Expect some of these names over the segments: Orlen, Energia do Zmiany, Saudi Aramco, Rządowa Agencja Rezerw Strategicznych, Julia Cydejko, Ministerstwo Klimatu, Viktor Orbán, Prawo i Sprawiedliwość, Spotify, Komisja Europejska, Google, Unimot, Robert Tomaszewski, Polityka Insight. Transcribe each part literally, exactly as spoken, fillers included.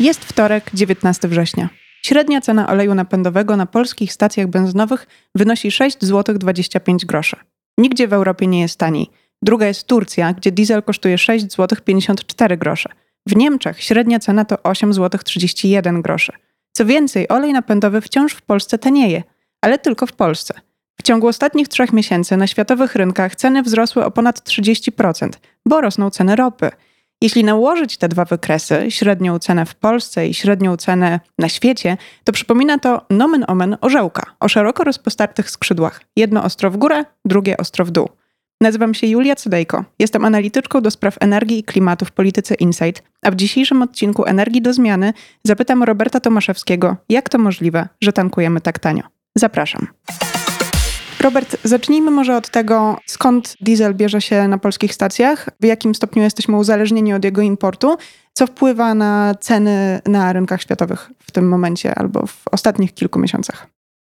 Jest wtorek, dziewiętnastego września. Średnia cena oleju napędowego na polskich stacjach benzynowych wynosi sześć złotych dwadzieścia pięć groszy. Nigdzie w Europie nie jest taniej. Druga jest Turcja, gdzie diesel kosztuje sześć złotych pięćdziesiąt cztery groszy. W Niemczech średnia cena to osiem złotych trzydzieści jeden groszy. Co więcej, olej napędowy wciąż w Polsce tanieje, ale tylko w Polsce. W ciągu ostatnich trzech miesięcy na światowych rynkach ceny wzrosły o ponad trzydzieści procent, bo rosną ceny ropy. Jeśli nałożyć te dwa wykresy, średnią cenę w Polsce i średnią cenę na świecie, to przypomina to nomen omen orzełka o szeroko rozpostartych skrzydłach. Jedno ostro w górę, drugie ostro w dół. Nazywam się Julia Cydejko, jestem analityczką do spraw energii i klimatu w Polityce Insight, a w dzisiejszym odcinku Energii do Zmiany zapytam Roberta Tomaszewskiego, jak to możliwe, że tankujemy tak tanio. Zapraszam. Robert, zacznijmy może od tego, skąd diesel bierze się na polskich stacjach, w jakim stopniu jesteśmy uzależnieni od jego importu, co wpływa na ceny na rynkach światowych w tym momencie albo w ostatnich kilku miesiącach.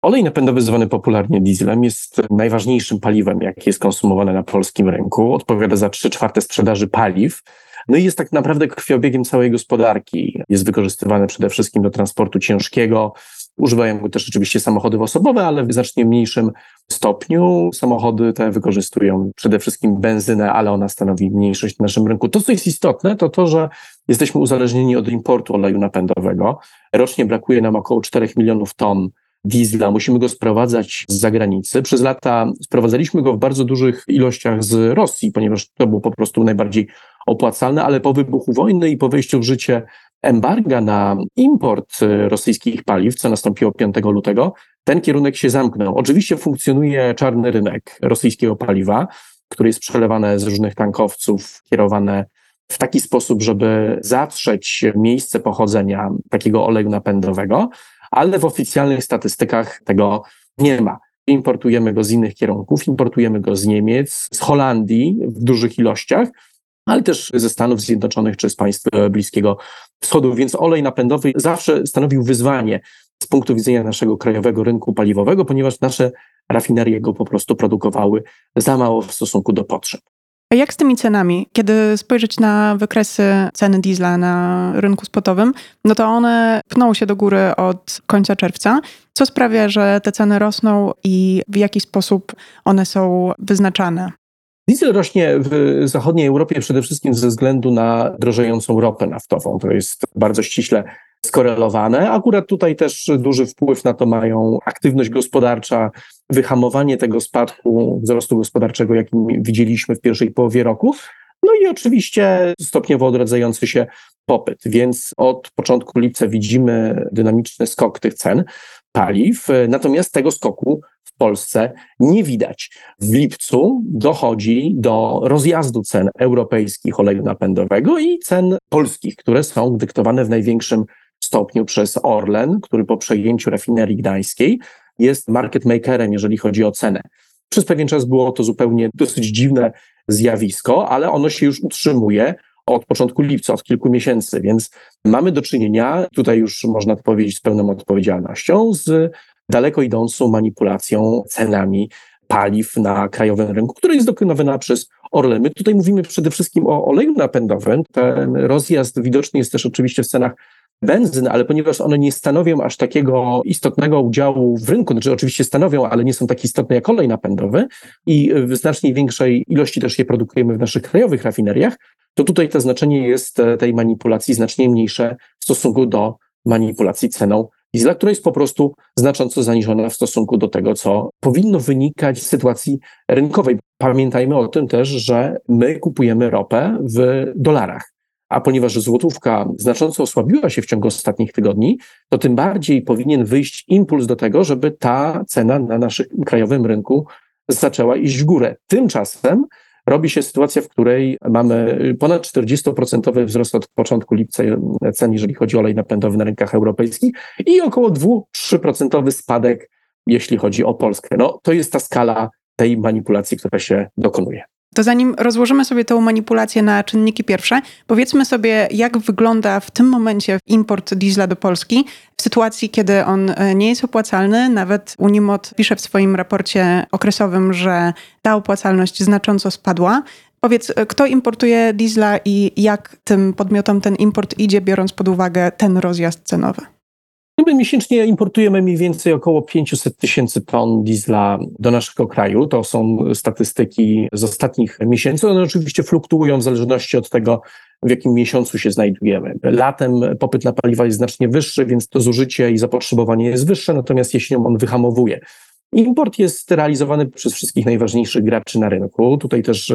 Olej napędowy zwany popularnie dieslem jest najważniejszym paliwem, jakie jest konsumowane na polskim rynku. Odpowiada za trzy czwarte sprzedaży paliw. No i jest tak naprawdę krwiobiegiem całej gospodarki. Jest wykorzystywany przede wszystkim do transportu ciężkiego. Używają go też oczywiście samochody osobowe, ale w znacznie mniejszym stopniu. Samochody te wykorzystują przede wszystkim benzynę, ale ona stanowi mniejszość na naszym rynku. To, co jest istotne, to to, że jesteśmy uzależnieni od importu oleju napędowego. Rocznie brakuje nam około czterech milionów ton diesla. Musimy go sprowadzać z zagranicy. Przez lata sprowadzaliśmy go w bardzo dużych ilościach z Rosji, ponieważ to było po prostu najbardziej opłacalne, ale po wybuchu wojny i po wejściu w życie embarga na import rosyjskich paliw, co nastąpiło piątego lutego, ten kierunek się zamknął. Oczywiście funkcjonuje czarny rynek rosyjskiego paliwa, który jest przelewane z różnych tankowców, kierowane w taki sposób, żeby zatrzeć miejsce pochodzenia takiego oleju napędowego, ale w oficjalnych statystykach tego nie ma. Importujemy go z innych kierunków, importujemy go z Niemiec, z Holandii w dużych ilościach, ale też ze Stanów Zjednoczonych czy z państw Bliskiego Wschodu, więc olej napędowy zawsze stanowił wyzwanie z punktu widzenia naszego krajowego rynku paliwowego, ponieważ nasze rafinerie go po prostu produkowały za mało w stosunku do potrzeb. A jak z tymi cenami? Kiedy spojrzeć na wykresy ceny diesla na rynku spotowym, no to one pną się do góry od końca czerwca. Co sprawia, że te ceny rosną i w jaki sposób one są wyznaczane? Diesel rośnie w zachodniej Europie przede wszystkim ze względu na drożejącą ropę naftową. To jest bardzo ściśle skorelowane. Akurat tutaj też duży wpływ na to mają aktywność gospodarcza, wyhamowanie tego spadku wzrostu gospodarczego, jakim widzieliśmy w pierwszej połowie roku. No i oczywiście stopniowo odradzający się popyt. Więc od początku lipca widzimy dynamiczny skok tych cen paliw. Natomiast tego skoku w Polsce nie widać. W lipcu dochodzi do rozjazdu cen europejskich oleju napędowego i cen polskich, które są dyktowane w największym stopniu przez Orlen, który po przejęciu rafinerii gdańskiej jest market makerem, jeżeli chodzi o cenę. Przez pewien czas było to zupełnie dosyć dziwne zjawisko, ale ono się już utrzymuje od początku lipca, od kilku miesięcy, więc mamy do czynienia, tutaj już można to powiedzieć z pełną odpowiedzialnością, z daleko idącą manipulacją cenami paliw na krajowym rynku, która jest dokonywana przez Orlen. My tutaj mówimy przede wszystkim o oleju napędowym. Ten rozjazd widoczny jest też oczywiście w cenach benzyn, ale ponieważ one nie stanowią aż takiego istotnego udziału w rynku, znaczy oczywiście stanowią, ale nie są tak istotne jak olej napędowy i w znacznie większej ilości też je produkujemy w naszych krajowych rafineriach, to tutaj to znaczenie jest tej manipulacji znacznie mniejsze w stosunku do manipulacji ceną diesla, która jest po prostu znacząco zaniżona w stosunku do tego, co powinno wynikać z sytuacji rynkowej. Pamiętajmy o tym też, że my kupujemy ropę w dolarach, a ponieważ złotówka znacząco osłabiła się w ciągu ostatnich tygodni, to tym bardziej powinien wyjść impuls do tego, żeby ta cena na naszym krajowym rynku zaczęła iść w górę. Tymczasem robi się sytuacja, w której mamy ponad czterdziestoprocentowy wzrost od początku lipca cen, jeżeli chodzi o olej napędowy na rynkach europejskich i około dwa do trzech procent spadek, jeśli chodzi o Polskę. No, to jest ta skala tej manipulacji, która się dokonuje. To zanim rozłożymy sobie tę manipulację na czynniki pierwsze, powiedzmy sobie, jak wygląda w tym momencie import diesla do Polski w sytuacji, kiedy on nie jest opłacalny. Nawet Unimot pisze w swoim raporcie okresowym, że ta opłacalność znacząco spadła. Powiedz, kto importuje diesla i jak tym podmiotom ten import idzie, biorąc pod uwagę ten rozjazd cenowy? My miesięcznie importujemy mniej więcej około pięćset tysięcy ton diesla do naszego kraju. To są statystyki z ostatnich miesięcy. One oczywiście fluktuują w zależności od tego, w jakim miesiącu się znajdujemy. Latem popyt na paliwa jest znacznie wyższy, więc to zużycie i zapotrzebowanie jest wyższe, natomiast jesienią on wyhamowuje. Import jest realizowany przez wszystkich najważniejszych graczy na rynku. Tutaj też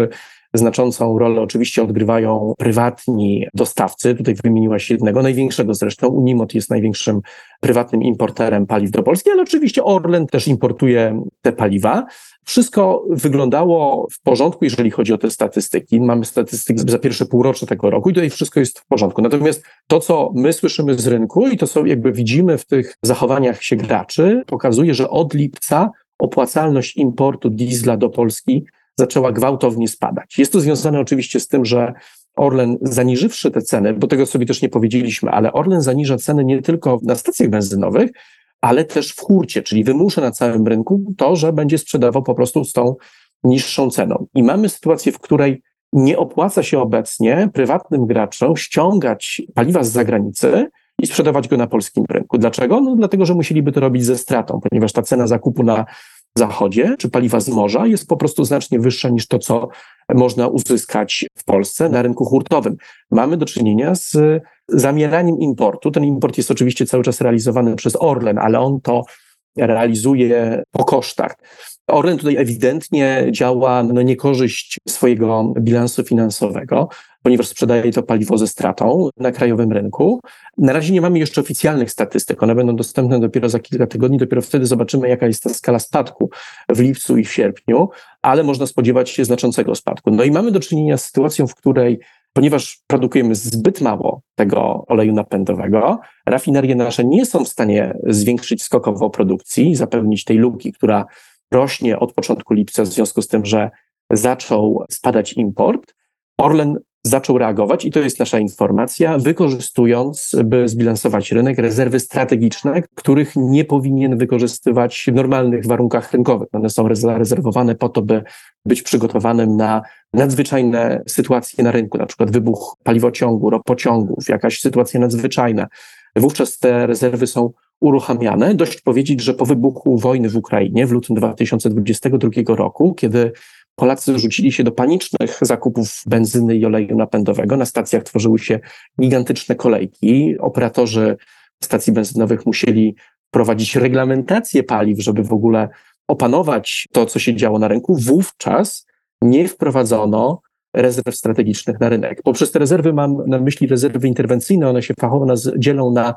znaczącą rolę oczywiście odgrywają prywatni dostawcy. Tutaj wymieniłaś jednego, największego zresztą. Unimot jest największym prywatnym importerem paliw do Polski, ale oczywiście Orlen też importuje te paliwa. Wszystko wyglądało w porządku, jeżeli chodzi o te statystyki. Mamy statystyki za pierwsze półrocze tego roku i tutaj wszystko jest w porządku. Natomiast to, co my słyszymy z rynku i to, co jakby widzimy w tych zachowaniach się graczy, pokazuje, że od lipca opłacalność importu diesla do Polski zaczęła gwałtownie spadać. Jest to związane oczywiście z tym, że Orlen, zaniżywszy te ceny, bo tego sobie też nie powiedzieliśmy, ale Orlen zaniża ceny nie tylko na stacjach benzynowych, ale też w hurcie, czyli wymusza na całym rynku to, że będzie sprzedawał po prostu z tą niższą ceną. I mamy sytuację, w której nie opłaca się obecnie prywatnym graczom ściągać paliwa z zagranicy i sprzedawać go na polskim rynku. Dlaczego? No dlatego, że musieliby to robić ze stratą, ponieważ ta cena zakupu na zachodzie, czy paliwa z morza jest po prostu znacznie wyższa niż to, co można uzyskać w Polsce na rynku hurtowym. Mamy do czynienia z zamieraniem importu. Ten import jest oczywiście cały czas realizowany przez Orlen, ale on to realizuje po kosztach. Orlen tutaj ewidentnie działa na niekorzyść swojego bilansu finansowego, ponieważ sprzedaje to paliwo ze stratą na krajowym rynku. Na razie nie mamy jeszcze oficjalnych statystyk. One będą dostępne dopiero za kilka tygodni. Dopiero wtedy zobaczymy, jaka jest ta skala spadku w lipcu i w sierpniu, ale można spodziewać się znaczącego spadku. No i mamy do czynienia z sytuacją, w której, ponieważ produkujemy zbyt mało tego oleju napędowego, rafinerie nasze nie są w stanie zwiększyć skokowo produkcji i zapewnić tej luki, która rośnie od początku lipca w związku z tym, że zaczął spadać import. Orlen zaczął reagować, i to jest nasza informacja, wykorzystując, by zbilansować rynek, rezerwy strategiczne, których nie powinien wykorzystywać w normalnych warunkach rynkowych. One są zarezerwowane po to, by być przygotowanym na nadzwyczajne sytuacje na rynku, na przykład wybuch paliwociągu, ropociągów, jakaś sytuacja nadzwyczajna. Wówczas te rezerwy są uruchamiane. Dość powiedzieć, że po wybuchu wojny w Ukrainie w lutym dwa tysiące dwudziestego drugiego roku, kiedy Polacy rzucili się do panicznych zakupów benzyny i oleju napędowego, na stacjach tworzyły się gigantyczne kolejki. Operatorzy stacji benzynowych musieli prowadzić reglamentację paliw, żeby w ogóle opanować to, co się działo na rynku. Wówczas nie wprowadzono rezerw strategicznych na rynek. Poprzez te rezerwy mam na myśli rezerwy interwencyjne, one się fachowo dzielą na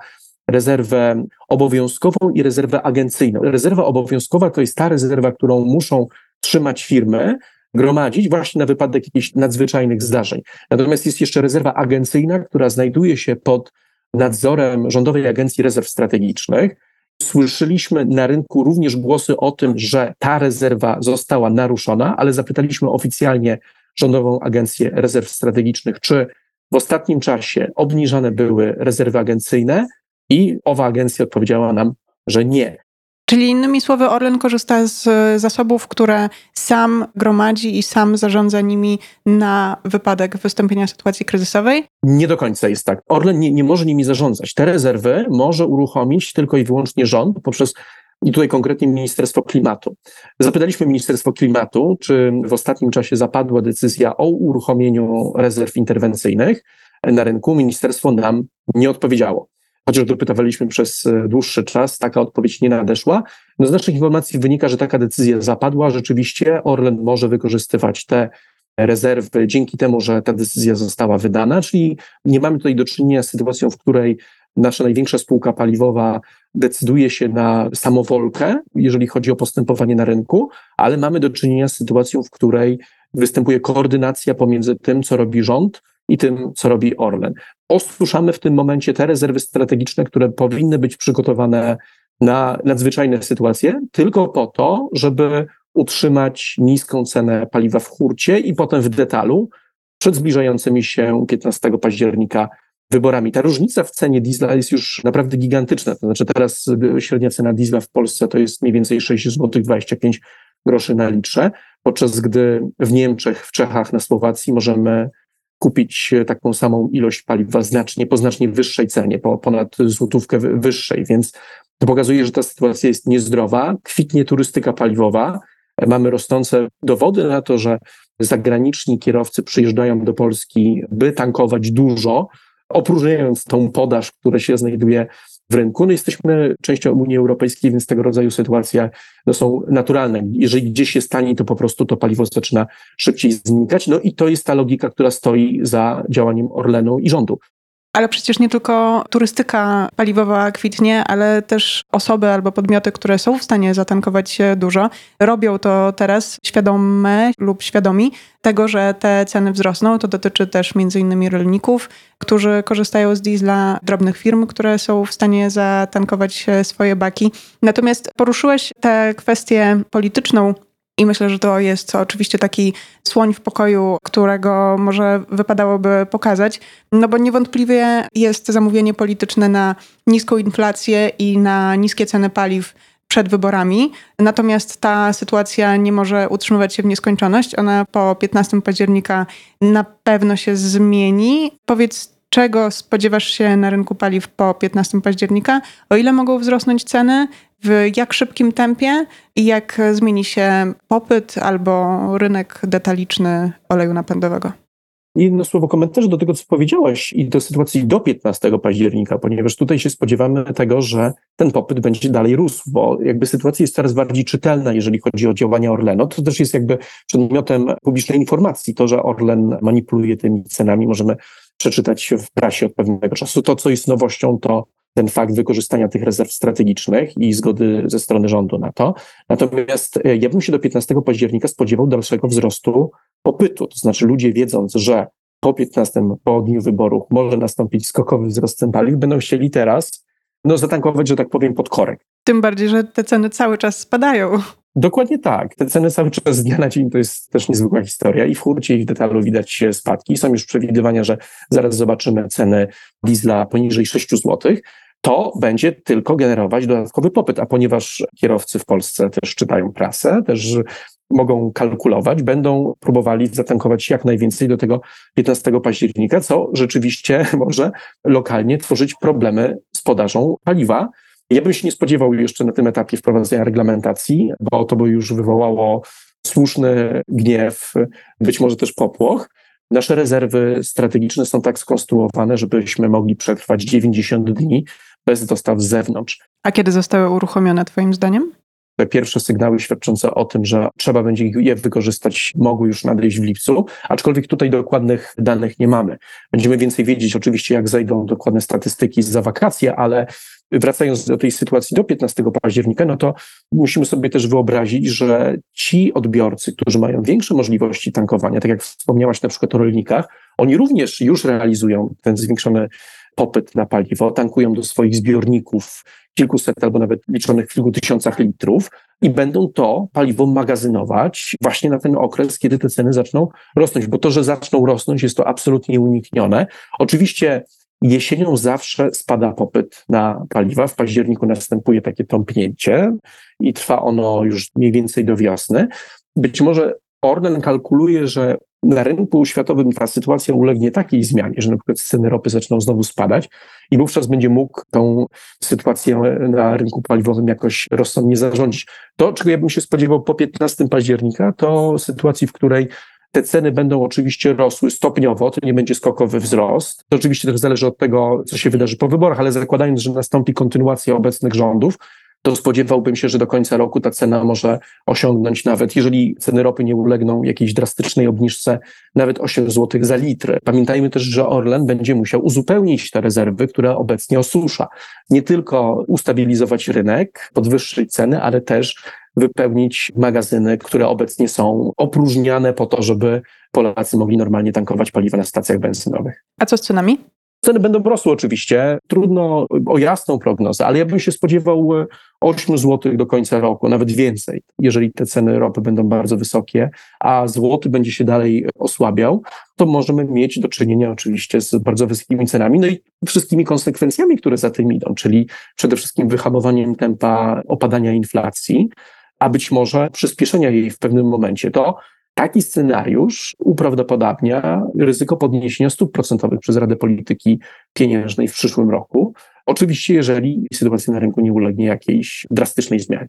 rezerwę obowiązkową i rezerwę agencyjną. Rezerwa obowiązkowa to jest ta rezerwa, którą muszą trzymać firmy, gromadzić właśnie na wypadek jakichś nadzwyczajnych zdarzeń. Natomiast jest jeszcze rezerwa agencyjna, która znajduje się pod nadzorem Rządowej Agencji Rezerw Strategicznych. Słyszeliśmy na rynku również głosy o tym, że ta rezerwa została naruszona, ale zapytaliśmy oficjalnie Rządową Agencję Rezerw Strategicznych, czy w ostatnim czasie obniżane były rezerwy agencyjne i owa agencja odpowiedziała nam, że nie. Czyli innymi słowy Orlen korzysta z zasobów, które sam gromadzi i sam zarządza nimi na wypadek wystąpienia sytuacji kryzysowej? Nie do końca jest tak. Orlen nie, nie może nimi zarządzać. Te rezerwy może uruchomić tylko i wyłącznie rząd poprzez, i tutaj konkretnie Ministerstwo Klimatu. Zapytaliśmy Ministerstwo Klimatu, czy w ostatnim czasie zapadła decyzja o uruchomieniu rezerw interwencyjnych na rynku. Ministerstwo nam nie odpowiedziało. Chociaż dopytywaliśmy przez dłuższy czas, taka odpowiedź nie nadeszła. No z naszych informacji wynika, że taka decyzja zapadła. Rzeczywiście Orlen może wykorzystywać te rezerwy dzięki temu, że ta decyzja została wydana, czyli nie mamy tutaj do czynienia z sytuacją, w której nasza największa spółka paliwowa decyduje się na samowolkę, jeżeli chodzi o postępowanie na rynku, ale mamy do czynienia z sytuacją, w której występuje koordynacja pomiędzy tym, co robi rząd i tym, co robi Orlen. Osuszamy w tym momencie te rezerwy strategiczne, które powinny być przygotowane na nadzwyczajne sytuacje, tylko po to, żeby utrzymać niską cenę paliwa w hurcie i potem w detalu przed zbliżającymi się piętnastego października wyborami. Ta różnica w cenie diesla jest już naprawdę gigantyczna. To znaczy teraz średnia cena diesla w Polsce to jest mniej więcej sześć złotych dwadzieścia pięć groszy na litrze, podczas gdy w Niemczech, w Czechach, na Słowacji możemy kupić taką samą ilość paliwa znacznie, po znacznie wyższej cenie, po ponad złotówkę wyższej. Więc to pokazuje, że ta sytuacja jest niezdrowa, kwitnie turystyka paliwowa. Mamy rosnące dowody na to, że zagraniczni kierowcy przyjeżdżają do Polski, by tankować dużo, opróżniając tą podaż, która się znajduje w rynku. No jesteśmy częścią Unii Europejskiej, więc tego rodzaju sytuacje no, są naturalne. Jeżeli gdzieś jest taniej, to po prostu to paliwo zaczyna szybciej znikać. No i to jest ta logika, która stoi za działaniem Orlenu i rządu. Ale przecież nie tylko turystyka paliwowa kwitnie, ale też osoby albo podmioty, które są w stanie zatankować dużo, robią to teraz świadome lub świadomi tego, że te ceny wzrosną. To dotyczy też między innymi rolników, którzy korzystają z diesla, drobnych firm, które są w stanie zatankować swoje baki. Natomiast poruszyłeś tę kwestię polityczną, i myślę, że to jest oczywiście taki słoń w pokoju, którego może wypadałoby pokazać, no bo niewątpliwie jest zamówienie polityczne na niską inflację i na niskie ceny paliw przed wyborami. Natomiast ta sytuacja nie może utrzymywać się w nieskończoność. Ona po piętnastego października na pewno się zmieni. Powiedz, czego spodziewasz się na rynku paliw po piętnastego października? O ile mogą wzrosnąć ceny? W jak szybkim tempie i jak zmieni się popyt albo rynek detaliczny oleju napędowego? Jedno słowo komentarza do tego, co powiedziałaś i do sytuacji do piętnastego października, ponieważ tutaj się spodziewamy tego, że ten popyt będzie dalej rósł, bo jakby sytuacja jest coraz bardziej czytelna, jeżeli chodzi o działania Orlenu. To też jest jakby przedmiotem publicznej informacji. To, że Orlen manipuluje tymi cenami, możemy przeczytać w prasie od pewnego czasu. To, co jest nowością, to ten fakt wykorzystania tych rezerw strategicznych i zgody ze strony rządu na to. Natomiast ja bym się do piętnastego października spodziewał dalszego wzrostu popytu. To znaczy ludzie, wiedząc, że po piętnastego, po dniu wyborów może nastąpić skokowy wzrost cen paliw, będą chcieli teraz no, zatankować, że tak powiem, pod korek. Tym bardziej, że te ceny cały czas spadają. Dokładnie tak. Te ceny cały czas z dnia na dzień to jest też niezwykła historia i w hurcie i w detalu widać spadki. Są już przewidywania, że zaraz zobaczymy ceny diesla poniżej sześć złotych. To będzie tylko generować dodatkowy popyt, a ponieważ kierowcy w Polsce też czytają prasę, też mogą kalkulować, będą próbowali zatankować jak najwięcej do tego piętnastego października, co rzeczywiście może lokalnie tworzyć problemy z podażą paliwa. Ja bym się nie spodziewał jeszcze na tym etapie wprowadzenia reglamentacji, bo to by już wywołało słuszny gniew, być może też popłoch. Nasze rezerwy strategiczne są tak skonstruowane, żebyśmy mogli przetrwać dziewięćdziesiąt dni bez dostaw z zewnątrz. A kiedy zostały uruchomione twoim zdaniem? Te pierwsze sygnały świadczące o tym, że trzeba będzie je wykorzystać, mogły już nadejść w lipcu, aczkolwiek tutaj dokładnych danych nie mamy. Będziemy więcej wiedzieć oczywiście, jak zajdą dokładne statystyki za wakacje, ale wracając do tej sytuacji do piętnastego października, no to musimy sobie też wyobrazić, że ci odbiorcy, którzy mają większe możliwości tankowania, tak jak wspomniałaś na przykład o rolnikach, oni również już realizują ten zwiększony popyt na paliwo, tankują do swoich zbiorników kilkuset albo nawet liczonych w kilku tysiącach litrów i będą to paliwo magazynować właśnie na ten okres, kiedy te ceny zaczną rosnąć, bo to, że zaczną rosnąć, jest to absolutnie nieuniknione. Oczywiście jesienią zawsze spada popyt na paliwa. W październiku następuje takie tąpnięcie i trwa ono już mniej więcej do wiosny. Być może Orlen kalkuluje, że na rynku światowym ta sytuacja ulegnie takiej zmianie, że na przykład ceny ropy zaczną znowu spadać i wówczas będzie mógł tą sytuację na rynku paliwowym jakoś rozsądnie zarządzić. To, czego ja bym się spodziewał po piętnastego października, to sytuacji, w której te ceny będą oczywiście rosły stopniowo, to nie będzie skokowy wzrost. To oczywiście też zależy od tego, co się wydarzy po wyborach, ale zakładając, że nastąpi kontynuacja obecnych rządów, to spodziewałbym się, że do końca roku ta cena może osiągnąć nawet, jeżeli ceny ropy nie ulegną jakiejś drastycznej obniżce, nawet osiem złotych za litr. Pamiętajmy też, że Orlen będzie musiał uzupełnić te rezerwy, które obecnie osusza. Nie tylko ustabilizować rynek, podwyższyć ceny, ale też wypełnić magazyny, które obecnie są opróżniane po to, żeby Polacy mogli normalnie tankować paliwa na stacjach benzynowych. A co z cenami? Ceny będą rosły oczywiście, trudno o jasną prognozę, ale ja bym się spodziewał osiem złotych do końca roku, nawet więcej, jeżeli te ceny ropy będą bardzo wysokie, a złoty będzie się dalej osłabiał, to możemy mieć do czynienia oczywiście z bardzo wysokimi cenami, no i wszystkimi konsekwencjami, które za tym idą, czyli przede wszystkim wyhamowaniem tempa opadania inflacji, a być może przyspieszenia jej w pewnym momencie. To taki scenariusz uprawdopodobnia ryzyko podniesienia stóp procentowych przez Radę Polityki Pieniężnej w przyszłym roku. Oczywiście, jeżeli sytuacja na rynku nie ulegnie jakiejś drastycznej zmianie.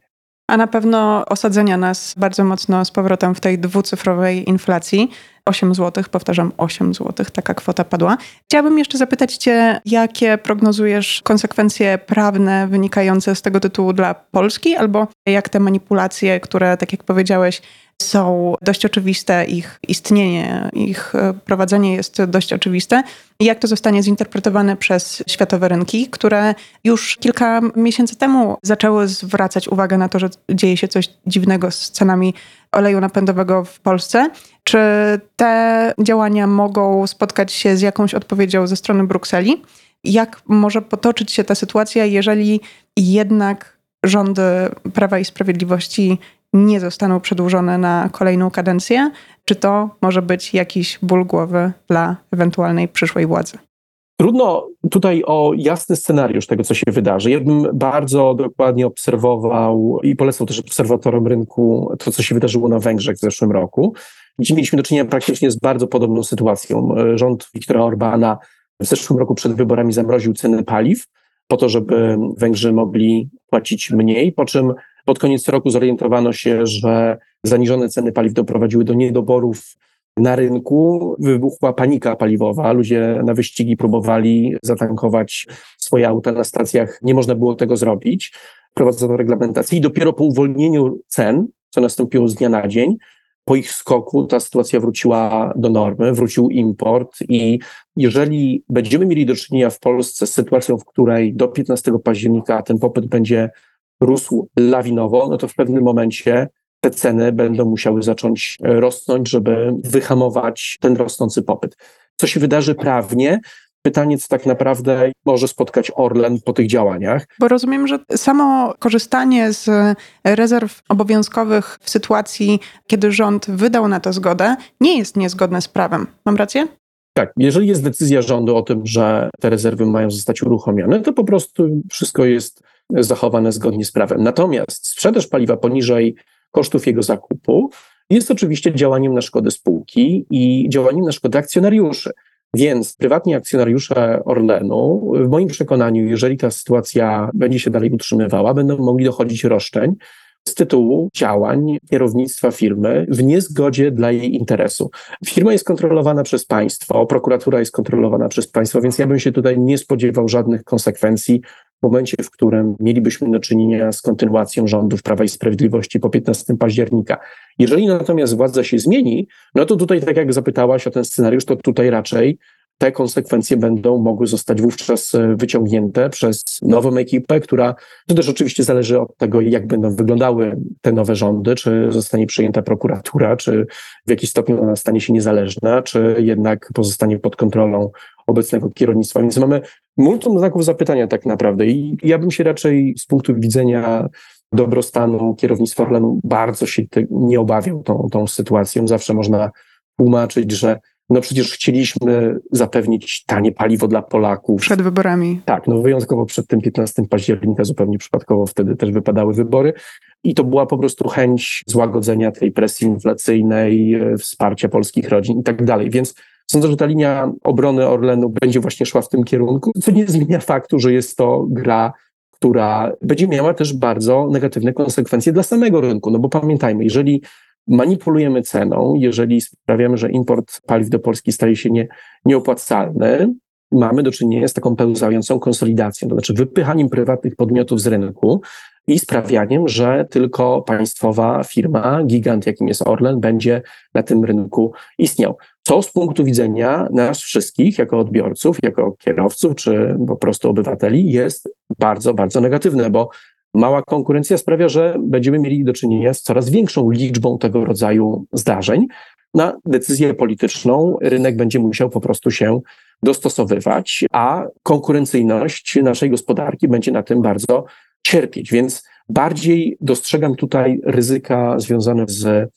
A na pewno osadzenia nas bardzo mocno z powrotem w tej dwucyfrowej inflacji. osiem złotych, powtarzam, osiem złotych, taka kwota padła. Chciałabym jeszcze zapytać Cię, jakie prognozujesz konsekwencje prawne wynikające z tego tytułu dla Polski, albo jak te manipulacje, które, tak jak powiedziałeś, są dość oczywiste, ich istnienie, ich prowadzenie jest dość oczywiste. Jak to zostanie zinterpretowane przez światowe rynki, które już kilka miesięcy temu zaczęły zwracać uwagę na to, że dzieje się coś dziwnego z cenami oleju napędowego w Polsce. Czy te działania mogą spotkać się z jakąś odpowiedzią ze strony Brukseli? Jak może potoczyć się ta sytuacja, jeżeli jednak rządy Prawa i Sprawiedliwości nie zostaną przedłużone na kolejną kadencję? Czy to może być jakiś ból głowy dla ewentualnej przyszłej władzy? Trudno tutaj o jasny scenariusz tego, co się wydarzy. Ja bym bardzo dokładnie obserwował i polecał też obserwatorom rynku to, co się wydarzyło na Węgrzech w zeszłym roku, gdzie mieliśmy do czynienia praktycznie z bardzo podobną sytuacją. Rząd Viktora Orbána w zeszłym roku przed wyborami zamroził ceny paliw po to, żeby Węgrzy mogli płacić mniej, po czym pod koniec roku zorientowano się, że zaniżone ceny paliw doprowadziły do niedoborów na rynku, wybuchła panika paliwowa, ludzie na wyścigi próbowali zatankować swoje auta na stacjach, nie można było tego zrobić, wprowadzono reglamentację i dopiero po uwolnieniu cen, co nastąpiło z dnia na dzień, po ich skoku ta sytuacja wróciła do normy, wrócił import i jeżeli będziemy mieli do czynienia w Polsce z sytuacją, w której do piętnastego października ten popyt będzie rósł lawinowo, no to w pewnym momencie te ceny będą musiały zacząć rosnąć, żeby wyhamować ten rosnący popyt. Co się wydarzy prawnie? Pytanie, co tak naprawdę może spotkać Orlen po tych działaniach. Bo rozumiem, że samo korzystanie z rezerw obowiązkowych w sytuacji, kiedy rząd wydał na to zgodę, nie jest niezgodne z prawem. Mam rację? Tak, jeżeli jest decyzja rządu o tym, że te rezerwy mają zostać uruchomione, to po prostu wszystko jest zachowane zgodnie z prawem. Natomiast sprzedaż paliwa poniżej kosztów jego zakupu jest oczywiście działaniem na szkodę spółki i działaniem na szkodę akcjonariuszy. Więc prywatni akcjonariusze Orlenu, w moim przekonaniu, jeżeli ta sytuacja będzie się dalej utrzymywała, będą mogli dochodzić roszczeń z tytułu działań kierownictwa firmy w niezgodzie dla jej interesu. Firma jest kontrolowana przez państwo, prokuratura jest kontrolowana przez państwo, więc ja bym się tutaj nie spodziewał żadnych konsekwencji w momencie, w którym mielibyśmy do czynienia z kontynuacją rządów Prawa i Sprawiedliwości po piętnastego października. Jeżeli natomiast władza się zmieni, no to tutaj, tak jak zapytałaś o ten scenariusz, to tutaj raczej te konsekwencje będą mogły zostać wówczas wyciągnięte przez nową ekipę, która, to też oczywiście zależy od tego, jak będą wyglądały te nowe rządy, czy zostanie przyjęta prokuratura, czy w jakim stopniu ona stanie się niezależna, czy jednak pozostanie pod kontrolą obecnego kierownictwa. Więc mamy multum znaków zapytania tak naprawdę i ja bym się raczej z punktu widzenia dobrostanu kierownictwa Orlenu bardzo się nie obawiał tą, tą sytuacją. Zawsze można tłumaczyć, że no przecież chcieliśmy zapewnić tanie paliwo dla Polaków. Przed wyborami. Tak, no wyjątkowo przed tym piętnastego października, zupełnie przypadkowo wtedy też wypadały wybory i to była po prostu chęć złagodzenia tej presji inflacyjnej, wsparcia polskich rodzin i tak dalej. Więc sądzę, że ta linia obrony Orlenu będzie właśnie szła w tym kierunku, co nie zmienia faktu, że jest to gra, która będzie miała też bardzo negatywne konsekwencje dla samego rynku. No bo pamiętajmy, jeżeli manipulujemy ceną, jeżeli sprawiamy, że import paliw do Polski staje się nie, nieopłacalny, mamy do czynienia z taką pełzającą konsolidacją, to znaczy wypychaniem prywatnych podmiotów z rynku i sprawianiem, że tylko państwowa firma, gigant jakim jest Orlen, będzie na tym rynku istniał. Co z punktu widzenia nas wszystkich, jako odbiorców, jako kierowców, czy po prostu obywateli, jest bardzo, bardzo negatywne, bo Mała konkurencja sprawia, że będziemy mieli do czynienia z coraz większą liczbą tego rodzaju zdarzeń. Na decyzję polityczną rynek będzie musiał po prostu się dostosowywać, a konkurencyjność naszej gospodarki będzie na tym bardzo cierpieć. Więc bardziej dostrzegam tutaj ryzyka związane z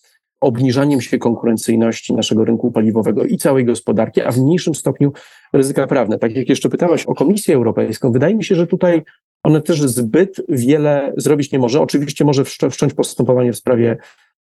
obniżaniem się konkurencyjności naszego rynku paliwowego i całej gospodarki, a w mniejszym stopniu ryzyka prawne. Tak jak jeszcze pytałaś o Komisję Europejską, wydaje mi się, że tutaj ona też zbyt wiele zrobić nie może. Oczywiście może wszcząć postępowanie w sprawie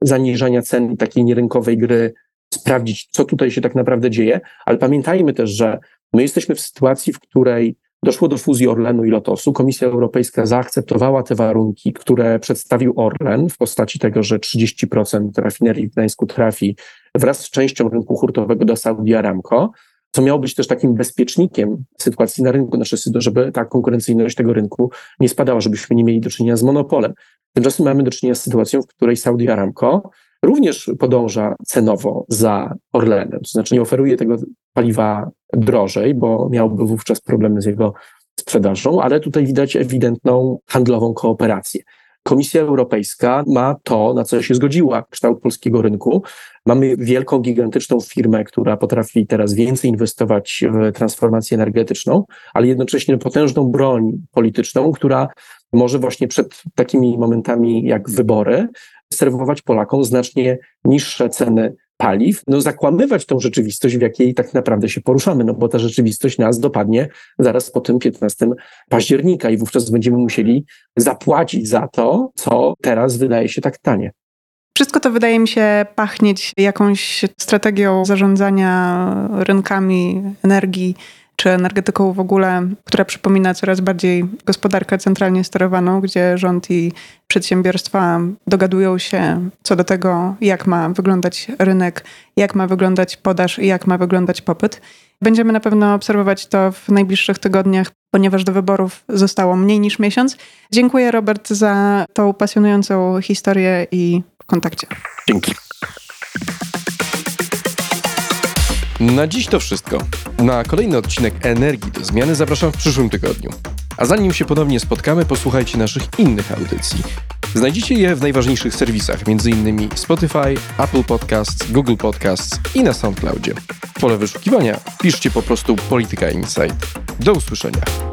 zaniżania cen i takiej nierynkowej gry, sprawdzić, co tutaj się tak naprawdę dzieje, ale pamiętajmy też, że my jesteśmy w sytuacji, w której doszło do fuzji Orlenu i Lotosu. Komisja Europejska zaakceptowała te warunki, które przedstawił Orlen w postaci tego, że trzydzieści procent rafinerii w Gdańsku trafi wraz z częścią rynku hurtowego do Saudi Aramco, co miało być też takim bezpiecznikiem sytuacji na rynku, żeby ta konkurencyjność tego rynku nie spadała, żebyśmy nie mieli do czynienia z monopolem. Tymczasem mamy do czynienia z sytuacją, w której Saudi Aramco również podąża cenowo za Orlenem, to znaczy nie oferuje tego paliwa drożej, bo miałby wówczas problemy z jego sprzedażą, ale tutaj widać ewidentną handlową kooperację. Komisja Europejska ma to, na co się zgodziła, kształt polskiego rynku. Mamy wielką, gigantyczną firmę, która potrafi teraz więcej inwestować w transformację energetyczną, ale jednocześnie potężną broń polityczną, która może właśnie przed takimi momentami jak wybory serwować Polakom znacznie niższe ceny paliw, no zakłamywać tą rzeczywistość, w jakiej tak naprawdę się poruszamy, no bo ta rzeczywistość nas dopadnie zaraz po tym piętnastego października i wówczas będziemy musieli zapłacić za to, co teraz wydaje się tak tanie. Wszystko to wydaje mi się pachnieć jakąś strategią zarządzania rynkami energii czy energetyką w ogóle, która przypomina coraz bardziej gospodarkę centralnie sterowaną, gdzie rząd i przedsiębiorstwa dogadują się co do tego, jak ma wyglądać rynek, jak ma wyglądać podaż i jak ma wyglądać popyt. Będziemy na pewno obserwować to w najbliższych tygodniach, ponieważ do wyborów zostało mniej niż miesiąc. Dziękuję, Robert, za tą pasjonującą historię i w kontakcie. Dzięki. Na dziś to wszystko. Na kolejny odcinek Energii do Zmiany zapraszam w przyszłym tygodniu. A zanim się ponownie spotkamy, posłuchajcie naszych innych audycji. Znajdziecie je w najważniejszych serwisach, m.in. Spotify, Apple Podcasts, Google Podcasts i na SoundCloudzie. W pole wyszukiwania piszcie po prostu Polityka Insight. Do usłyszenia.